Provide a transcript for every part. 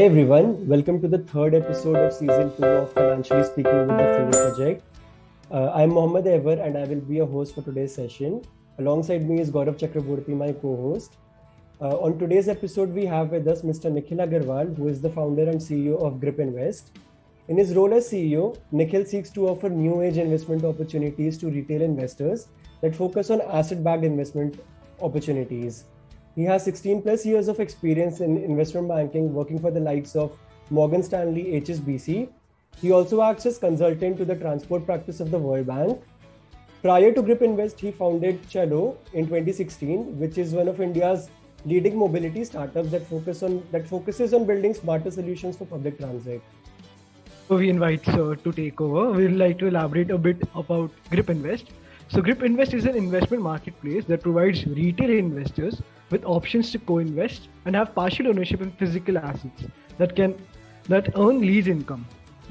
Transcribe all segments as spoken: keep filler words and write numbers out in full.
Hi everyone, welcome to the third episode of season two of Financially Speaking with the Furlenco Project. Uh, I'm Mohammed Ever and I will be your host for today's session. Alongside me is Gaurav Chakraborty, my co-host. Uh, on today's episode, we have with us Mister Nikhil Agarwal, who is the founder and C E O of Grip Invest. In his role as C E O, Nikhil seeks to offer new age investment opportunities to retail investors that focus on asset-backed investment opportunities. He has sixteen plus years of experience in investment banking, working for the likes of Morgan Stanley, H S B C. He also acts as consultant to the transport practice of the World Bank. Prior to Grip Invest, he founded Chalo in twenty sixteen, which is one of India's leading mobility startups that focus on that focuses on building smarter solutions for public transit. We invite Sir to take over. We'd like to elaborate a bit about Grip Invest. So Grip Invest is an investment marketplace that provides retail investors with options to co-invest and have partial ownership in physical assets that can that earn lease income.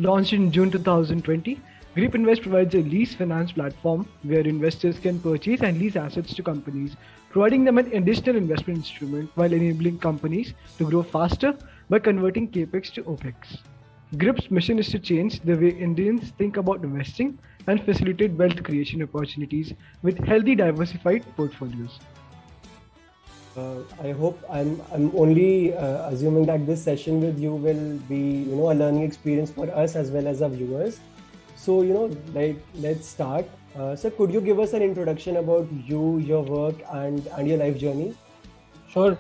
Launched in June two thousand twenty, Grip Invest provides a lease finance platform where investors can purchase and lease assets to companies, providing them an additional investment instrument while enabling companies to grow faster by converting CapEx to OpEx. Grip's mission is to change the way Indians think about investing and facilitate wealth creation opportunities with healthy, diversified portfolios. Uh, I hope I'm I'm only uh, assuming that this session with you will be, you know, a learning experience for us as well as our viewers. So, you know, like, let's start. Uh, sir, could you give us an introduction about you, your work and, and your life journey? Sure.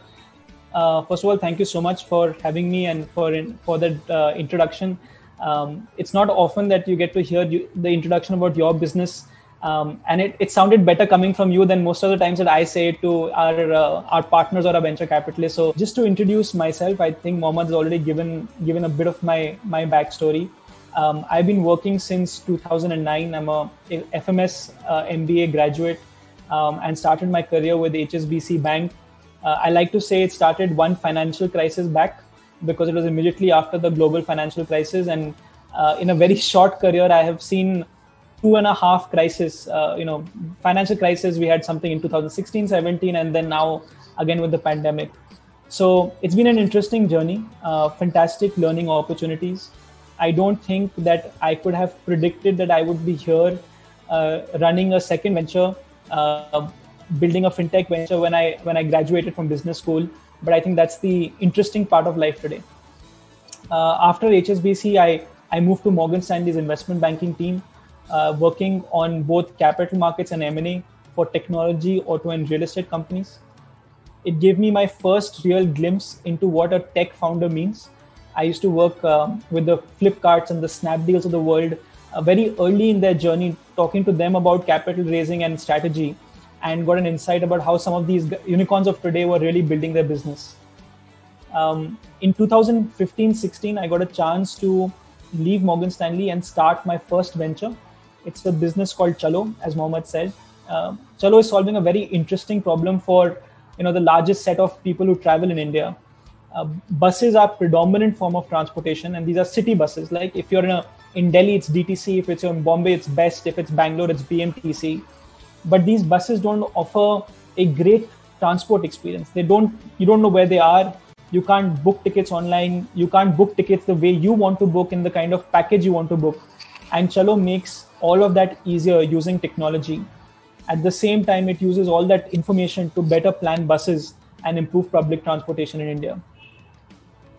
Uh, first of all, thank you so much for having me and for in, for that uh, introduction. Um, it's not often that you get to hear you, the introduction about your business. Um, and it, it sounded better coming from you than most of the times that I say it to our uh, our partners or our venture capitalists. So just to introduce myself, I think Mohammed has already given given a bit of my my backstory. Um, I've been working since two thousand nine. I'm a F M S uh, M B A graduate um, and started my career with H S B C Bank. Uh, I like to say it started one financial crisis back because it was immediately after the global financial crisis. And uh, in a very short career, I have seen two and a half crisis, uh, you know, financial crisis. We had something in two thousand sixteen, seventeen, and then now again with the pandemic. So it's been an interesting journey, uh, fantastic learning opportunities. I don't think that I could have predicted that I would be here uh, running a second venture, uh, building a fintech venture when I when I graduated from business school. But I think that's the interesting part of life today. Uh, after H S B C, I, I moved to Morgan Stanley's investment banking team, uh, working on both capital markets and M and A for technology, auto and real estate companies. It gave me my first real glimpse into what a tech founder means. I used to work uh, with the Flipkarts and the Snap deals of the world uh, very early in their journey, talking to them about capital raising and strategy, and got an insight about how some of these unicorns of today were really building their business. Um, in two thousand fifteen, sixteen, I got a chance to leave Morgan Stanley and start my first venture. It's a business called Chalo, as Mohammed said. Uh, Chalo is solving a very interesting problem for, you know, the largest set of people who travel in India. Uh, buses are predominant form of transportation, and these are city buses. Like if you're in, a, in Delhi, it's D T C. If it's in Bombay, it's BEST. If it's Bangalore, it's B M T C. But these buses don't offer a great transport experience. They don't, you don't know where they are. You can't book tickets online. You can't book tickets the way you want to book in the kind of package you want to book. And Chalo makes all of that easier using technology. At the same time, it uses all that information to better plan buses and improve public transportation in India.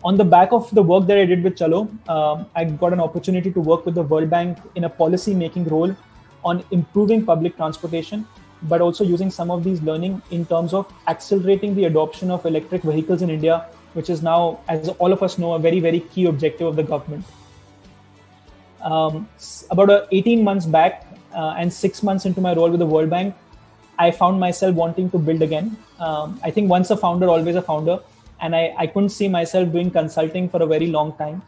On the back of the work that I did with Chalo, uh, I got an opportunity to work with the World Bank in a policy-making role on improving public transportation, but also using some of these learning in terms of accelerating the adoption of electric vehicles in India, which is now, as all of us know, a very, very key objective of the government. Um, about uh, eighteen months back uh, and six months into my role with the World Bank, I found myself wanting to build again. Um, I think once a founder, always a founder. And I, I couldn't see myself doing consulting for a very long time.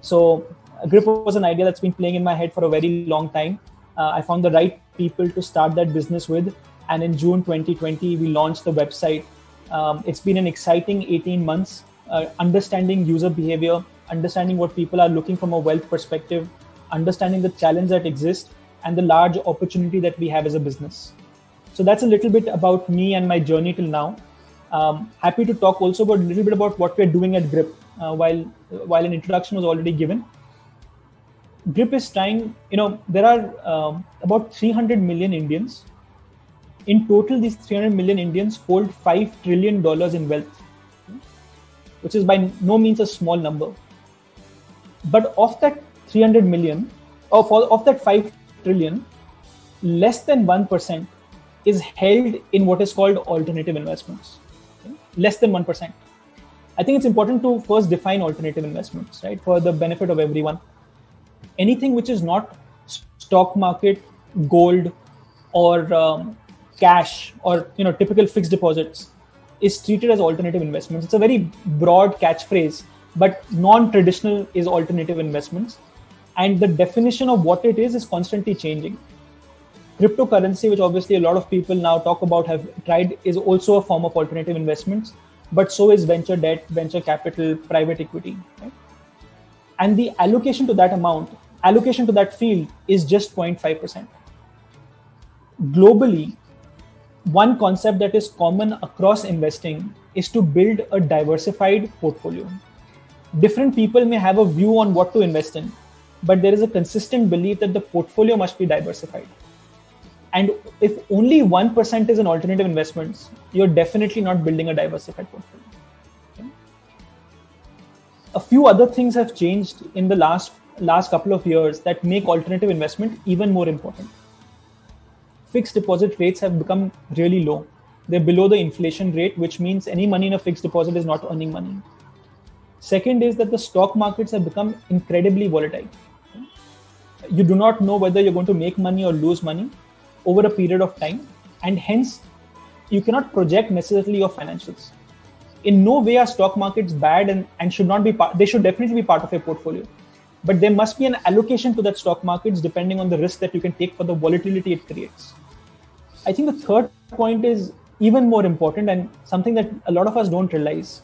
So Grip was an idea that's been playing in my head for a very long time. Uh, I found the right people to start that business with. And in June twenty twenty, we launched the website. Um, it's been an exciting eighteen months, uh, understanding user behavior, understanding what people are looking from a wealth perspective, understanding the challenge that exists and the large opportunity that we have as a business. So that's a little bit about me and my journey till now. Um, happy to talk also about a little bit about what we're doing at Grip. uh, while while an introduction was already given. Grip is trying, you know, there are uh, about three hundred million Indians. In total, these three hundred million Indians hold five trillion dollars in wealth, which is by no means a small number. But of that three hundred million, of, of that five trillion, less than one percent is held in what is called alternative investments. Less than one percent. I think it's important to first define alternative investments, right, for the benefit of everyone. Anything which is not stock market, gold, or um, cash, or you know, typical fixed deposits, is treated as alternative investments. It's a very broad catchphrase, but non-traditional is alternative investments, and the definition of what it is is constantly changing. Cryptocurrency, which obviously a lot of people now talk about, have tried, is also a form of alternative investments, but so is venture debt, venture capital, private equity, right? And the allocation to that amount, allocation to that field is just zero point five percent. Globally, one concept that is common across investing is to build a diversified portfolio. Different people may have a view on what to invest in, but there is a consistent belief that the portfolio must be diversified. And if only one percent is in alternative investments, you're definitely not building a diversified portfolio. Okay? A few other things have changed in the last, last couple of years that make alternative investment even more important. Fixed deposit rates have become really low. They're below the inflation rate, which means any money in a fixed deposit is not earning money. Second is that the stock markets have become incredibly volatile. You do not know whether you're going to make money or lose money over a period of time, and hence you cannot project necessarily your financials. In no way are stock markets bad and, and should not be part, they should definitely be part of your portfolio. But there must be an allocation to that stock markets depending on the risk that you can take for the volatility it creates. I think the third point is even more important and something that a lot of us don't realize.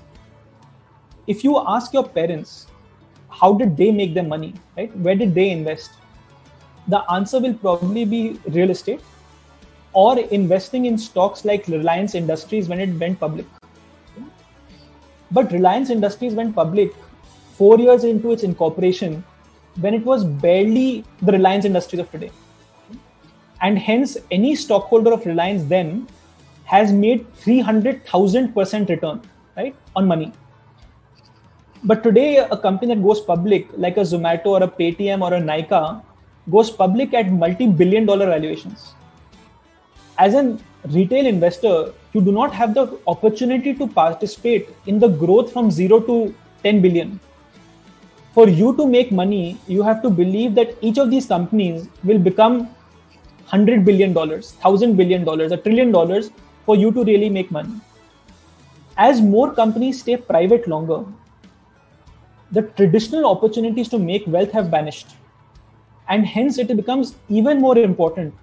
If you ask your parents, how did they make their money, right? Where did they invest? The answer will probably be real estate or investing in stocks like Reliance Industries when it went public. But Reliance Industries went public four years into its incorporation when it was barely the Reliance Industries of today. And hence, any stockholder of Reliance then has made three hundred thousand percent return, right, on money. But today, a company that goes public, like a Zomato or a Paytm or a Nyka, goes public at multi-billion dollar valuations. As a retail investor, you do not have the opportunity to participate in the growth from zero to ten billion. For you to make money, you have to believe that each of these companies will become one hundred billion dollars, one thousand billion dollars, a trillion dollars for you to really make money. As more companies stay private longer, the traditional opportunities to make wealth have vanished. And hence, it becomes even more important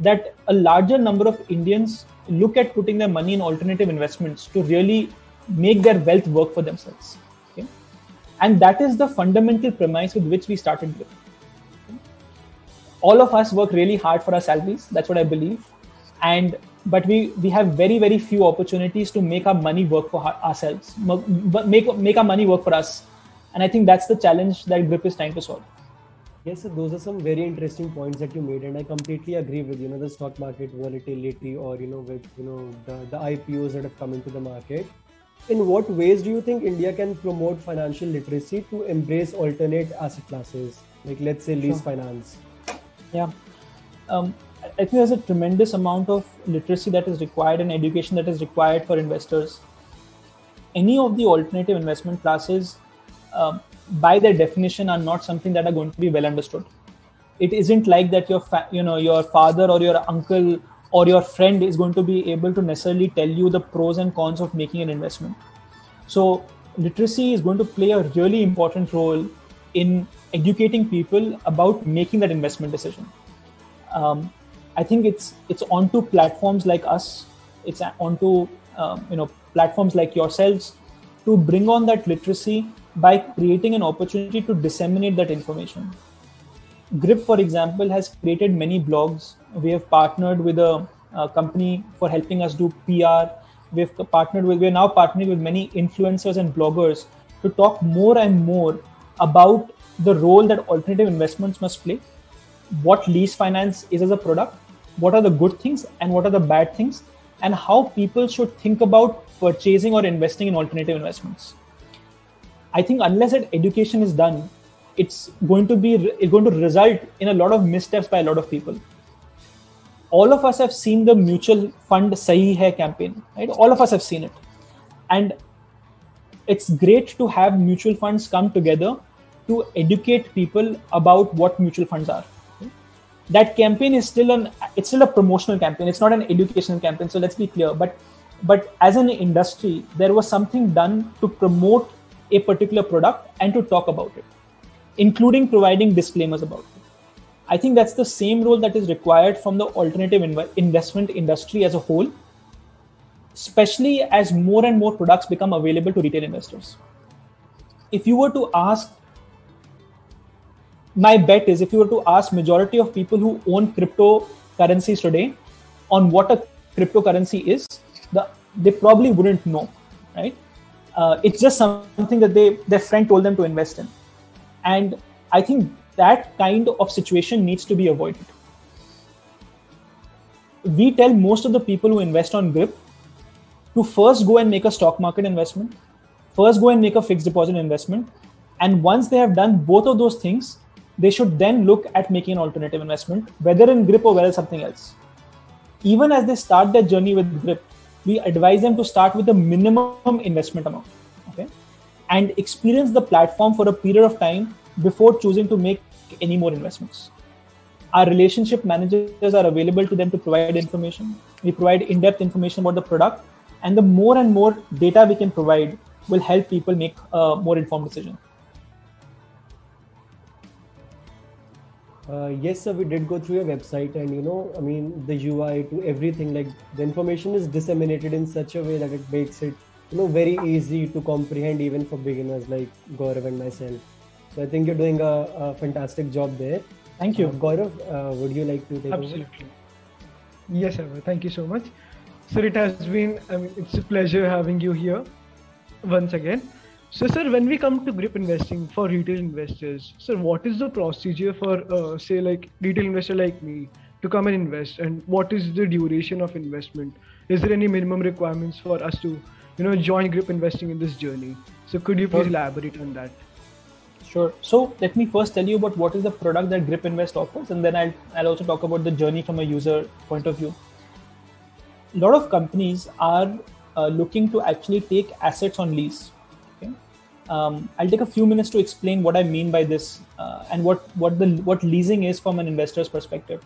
that a larger number of Indians look at putting their money in alternative investments to really make their wealth work for themselves. Okay? And that is the fundamental premise with which we started with. Okay? All of us work really hard for our salaries. That's what I believe. And but we, we have very, very few opportunities to make our money work for ourselves, make, make our money work for us. And I think that's the challenge that Grip is trying to solve. Yes, so those are some very interesting points that you made, and I completely agree with, you know, the stock market volatility or, you know, with, you know, the, the I P Os that have come into the market. In what ways do you think India can promote financial literacy to embrace alternate asset classes, like let's say lease sure. finance? Yeah, um, I think there's a tremendous amount of literacy that is required and education that is required for investors. Any of the alternative investment classes, um, by their definition, are not something that are going to be well understood. It isn't like that your fa- you know your father or your uncle or your friend is going to be able to necessarily tell you the pros and cons of making an investment. So literacy is going to play a really important role in educating people about making that investment decision. Um, I think it's it's onto platforms like us. It's onto um, you know platforms like yourselves to bring on that literacy by creating an opportunity to disseminate that information. Grip, for example, has created many blogs. We have partnered with a, a company for helping us do P R. We've partnered with, we're now partnering with many influencers and bloggers to talk more and more about the role that alternative investments must play, what lease finance is as a product, what are the good things and what are the bad things, and how people should think about purchasing or investing in alternative investments. I think unless that education is done, it's going to be it's going to result in a lot of missteps by a lot of people. All of us have seen the mutual fund Sahi Hai campaign, right? All of us have seen it. And it's great to have mutual funds come together to educate people about what mutual funds are. That campaign is still an it's still a promotional campaign. It's not an educational campaign. So let's be clear. But but as an industry, there was something done to promote a particular product and to talk about it, including providing disclaimers about it. I think that's the same role that is required from the alternative inv- investment industry as a whole, especially as more and more products become available to retail investors. If you were to ask, my bet is if you were to ask majority of people who own cryptocurrencies today on what a cryptocurrency is, the, they probably wouldn't know, right? Uh, it's just something that they their friend told them to invest in. And I think that kind of situation needs to be avoided. We tell most of the people who invest on Grip to first go and make a stock market investment, first go and make a fixed deposit investment. And once they have done both of those things, they should then look at making an alternative investment, whether in Grip or whether something else. Even as they start their journey with Grip, we advise them to start with a minimum investment amount, okay, and experience the platform for a period of time before choosing to make any more investments. Our relationship managers are available to them to provide information. We provide in-depth information about the product, and the more and more data we can provide will help people make a more informed decision. Uh, yes, sir, we did go through your website and, you know, I mean, the U I to everything, like the information is disseminated in such a way that it makes it, you know, very easy to comprehend even for beginners like Gaurav and myself. So I think you're doing a, a fantastic job there. Thank you. Uh, Gaurav, uh, would you like to take over? Absolutely. Yes, sir. Thank you so much. Sir, it has been, I mean, it's a pleasure having you here once again. So, sir, when we come to Grip investing for retail investors, sir, what is the procedure for, uh, say, like retail investor like me to come and invest, and what is the duration of investment? Is there any minimum requirements for us to, you know, join Grip investing in this journey? So, could you please elaborate on that? Sure. So, let me first tell you about what is the product that Grip Invest offers, and then I'll I'll also talk about the journey from a user point of view. A lot of companies are uh, looking to actually take assets on lease. Um, I'll take a few minutes to explain what I mean by this uh, and what what the what leasing is from an investor's perspective.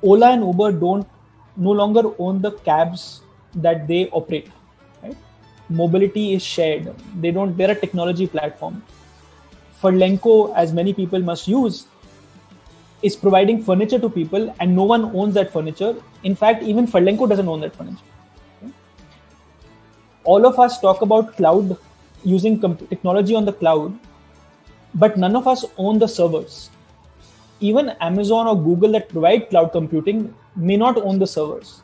Ola and Uber don't no longer own the cabs that they operate. Right? Mobility is shared. They don't. They're a technology platform. Furlenco, as many people must use, is providing furniture to people, and no one owns that furniture. In fact, even Furlenco doesn't own that furniture. All of us talk about cloud, using comp- technology on the cloud, but none of us own the servers. Even Amazon or Google that provide cloud computing may not own the servers.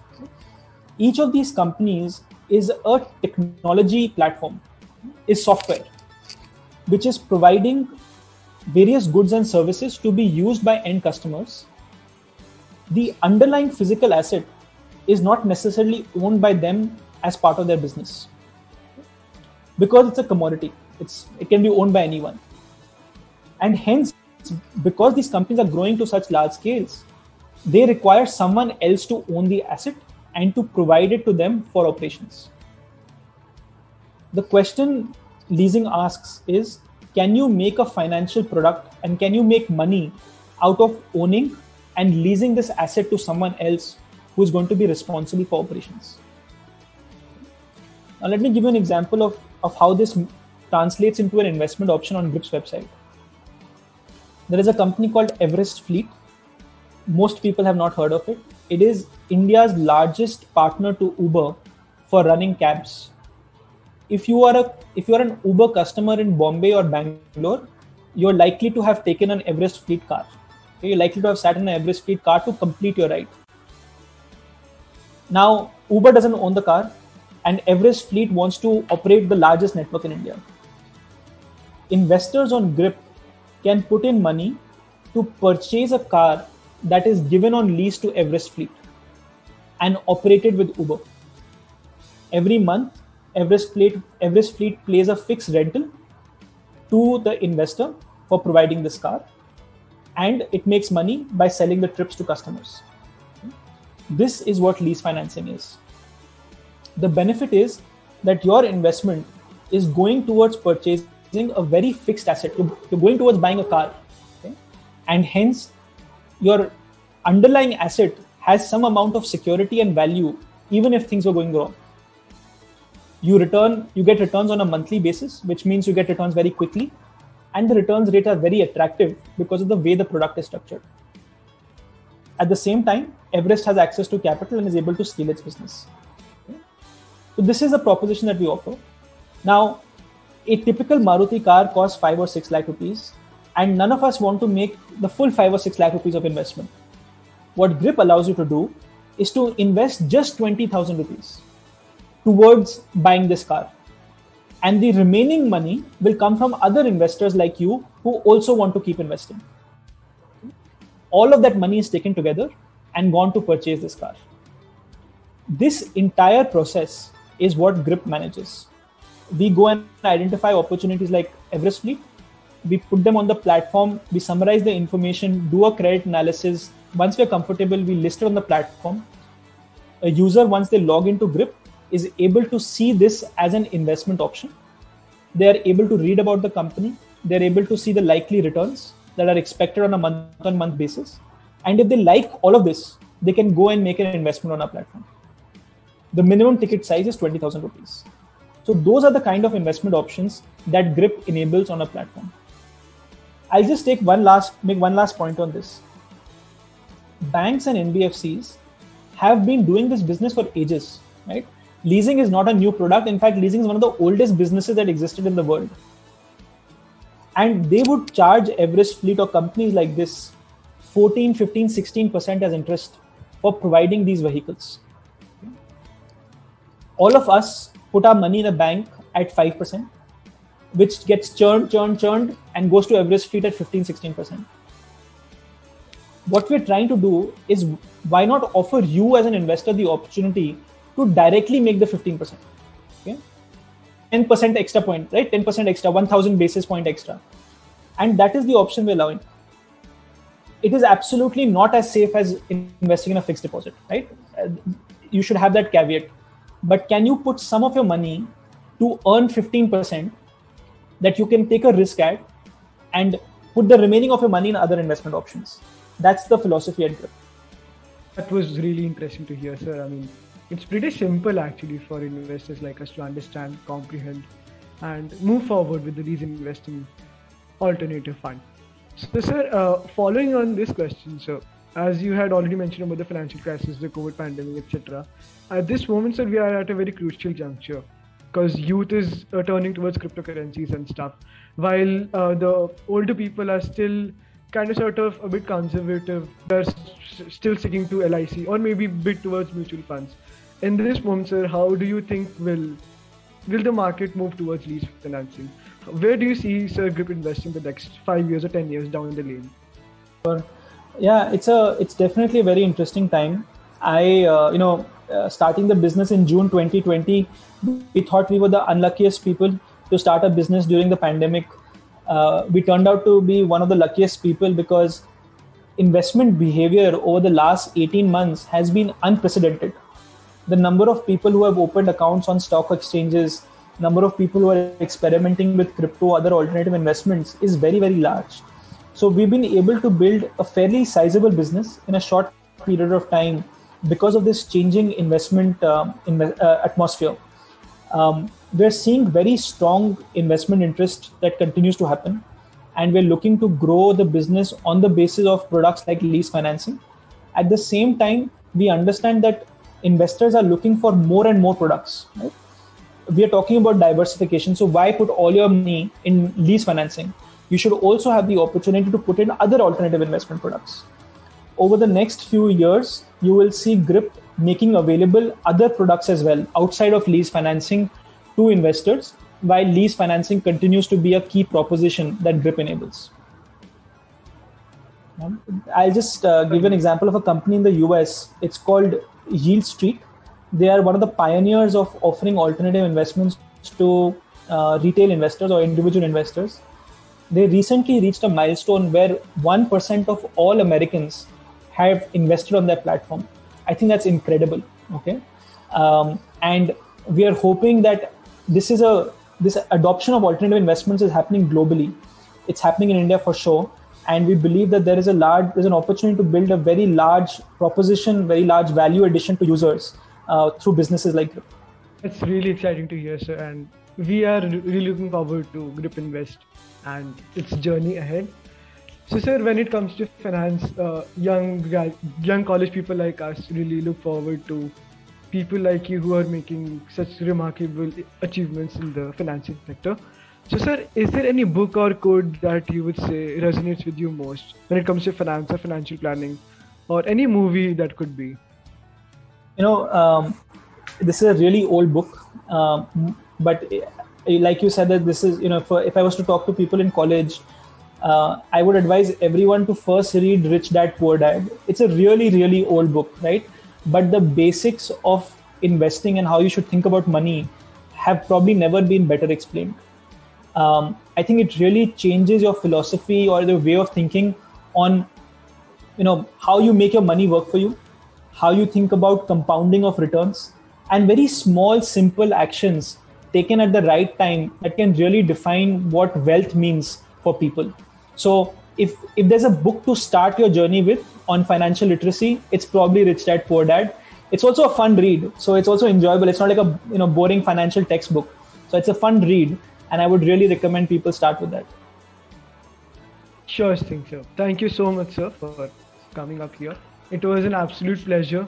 Each of these companies is a technology platform, is software, which is providing various goods and services to be used by end customers. The underlying physical asset is not necessarily owned by them as part of their business, because it's a commodity. It's it can be owned by anyone, and hence, because these companies are growing to such large scales, they require someone else to own the asset and to provide it to them for operations. The question leasing asks is, can you make a financial product and can you make money out of owning and leasing this asset to someone else who is going to be responsible for operations? Now, let me give you an example of, of how this translates into an investment option on Grip's website. There is a company called Everest Fleet. Most people have not heard of it. It is India's largest partner to Uber for running cabs. If you are a if you are an Uber customer in Bombay or Bangalore, you're likely to have taken an Everest Fleet car. You're likely to have sat in an Everest Fleet car to complete your ride. Now, Uber doesn't own the car. and Everest Fleet wants to operate the largest network in India. Investors on Grip can put in money to purchase a car that is given on lease to Everest Fleet and operated with Uber. Every month, Everest Fleet, Everest Fleet pays a fixed rental to the investor for providing this car, and it makes money by selling the trips to customers. This is what lease financing is. The benefit is that your investment is going towards purchasing a very fixed asset. You're going towards buying a car, okay? And hence your underlying asset has some amount of security and value, even if things were going wrong. You return, you get returns on a monthly basis, which means you get returns very quickly, and the returns rate are very attractive because of the way the product is structured. At the same time, Everest has access to capital and is able to scale its business. Okay? So this is a proposition that we offer. Now, a typical Maruti car costs five or six lakh rupees, and none of us want to make the full five or six lakh rupees of investment. What Grip allows you to do is to invest just twenty thousand rupees towards buying this car. And the remaining money will come from other investors like you who also want to keep investing. All of that money is taken together and gone to purchase this car. This entire process is what Grip manages. We go and identify opportunities like Everest Fleet. We put them on the platform. We summarize the information, do a credit analysis. Once we're comfortable, we list it on the platform. A user, once they log into Grip, is able to see this as an investment option. They are able to read about the company. They're able to see the likely returns that are expected on a month-on-month basis. And if they like all of this, they can go and make an investment on our platform. The minimum ticket size is twenty thousand rupees. So those are the kind of investment options that Grip enables on our platform. I'll just take one last, make one last point on this. Banks and N B F Cs have been doing this business for ages, right? Leasing is not a new product. In fact, leasing is one of the oldest businesses that existed in the world. And they would charge Everest Fleet or companies like this fourteen, fifteen, sixteen percent as interest for providing these vehicles. All of us put our money in a bank at five percent, which gets churned, churned, churned, and goes to Everest Fleet at fifteen, sixteen percent. What we're trying to do is, why not offer you as an investor the opportunity to directly make the fifteen percent, okay? ten percent extra point, right? ten percent extra, one thousand basis point extra. And that is the option we're allowing. It is absolutely not as safe as investing in a fixed deposit, right? You should have that caveat. But can you put some of your money to earn fifteen percent that you can take a risk at and put the remaining of your money in other investment options? That's the philosophy at Grip. That was really interesting to hear, sir. I mean, it's pretty simple actually for investors like us to understand, comprehend, and move forward with these investing alternative fund. So, sir, uh, following on this question, sir, as you had already mentioned about the financial crisis, the COVID pandemic, et cetera. At this moment, sir, we are at a very crucial juncture because youth is uh, turning towards cryptocurrencies and stuff, while uh, the older people are still kind of sort of a bit conservative. They're st- still sticking to L I C or maybe a bit towards mutual funds. In this moment, sir, how do you think will will the market move towards lease financing? Where do you see, sir, Grip investing the next five years or ten years down the lane? Sure. Yeah, it's a it's definitely a very interesting time. I uh, you know uh, starting the business in June twenty twenty, we thought we were the unluckiest people to start a business during the pandemic. Uh, we turned out to be one of the luckiest people because investment behavior over the last eighteen months has been unprecedented. The number of people who have opened accounts on stock exchanges, number of people who are experimenting with crypto, other alternative investments is very, very large. So we've been able to build a fairly sizable business in a short period of time because of this changing investment um, in, uh, atmosphere. Um, we're seeing very strong investment interest that continues to happen. And we're looking to grow the business on the basis of products like lease financing. At the same time, we understand that investors are looking for more and more products, right? We are talking about diversification. So why put all your money in lease financing? You should also have the opportunity to put in other alternative investment products. over the next few years, you will see Grip making available other products as well outside of lease financing to investors, while lease financing continues to be a key proposition that Grip enables. I'll just uh, give an example of a company in the U S. It's called Yield Street. They are one of the pioneers of offering alternative investments to uh, retail investors or individual investors. They recently reached a milestone where one percent of all Americans have invested on their platform. I think that's incredible. Okay, um, and we are hoping that this is a this adoption of alternative investments is happening globally. It's happening in India for sure, and we believe that there is a large there's an opportunity to build a very large proposition, very large value addition to users uh, through businesses like Grip. It's really exciting to hear, sir, and we are really looking forward to Grip Invest and its journey ahead. So, sir, when it comes to finance, uh, young young college people like us really look forward to people like you who are making such remarkable achievements in the financing sector. So, sir, is there any book or code that you would say resonates with you most when it comes to finance or financial planning, or any movie that could be? You know, um, this is a really old book, um, but like you said, that this is, you know, for, if I was to talk to people in college, Uh, I would advise everyone to first read Rich Dad Poor Dad. It's a really, really old book, right? But the basics of investing and how you should think about money have probably never been better explained. Um, I think it really changes your philosophy or the way of thinking on, you know, how you make your money work for you, how you think about compounding of returns, and very small, simple actions taken at the right time that can really define what wealth means for people. So if if there's a book to start your journey with on financial literacy, it's probably Rich Dad Poor Dad. It's also a fun read, so it's also enjoyable. It's not like a you know boring financial textbook. So it's a fun read, and I would really recommend people start with that. Sure thing, sir. Thank you so much, sir, for coming up here. It was an absolute pleasure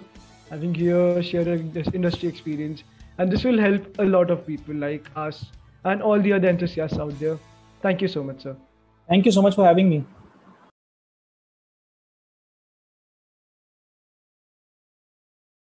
having you share this industry experience, and this will help a lot of people like us and all the other enthusiasts out there. Thank you so much, sir. Thank you so much for having me.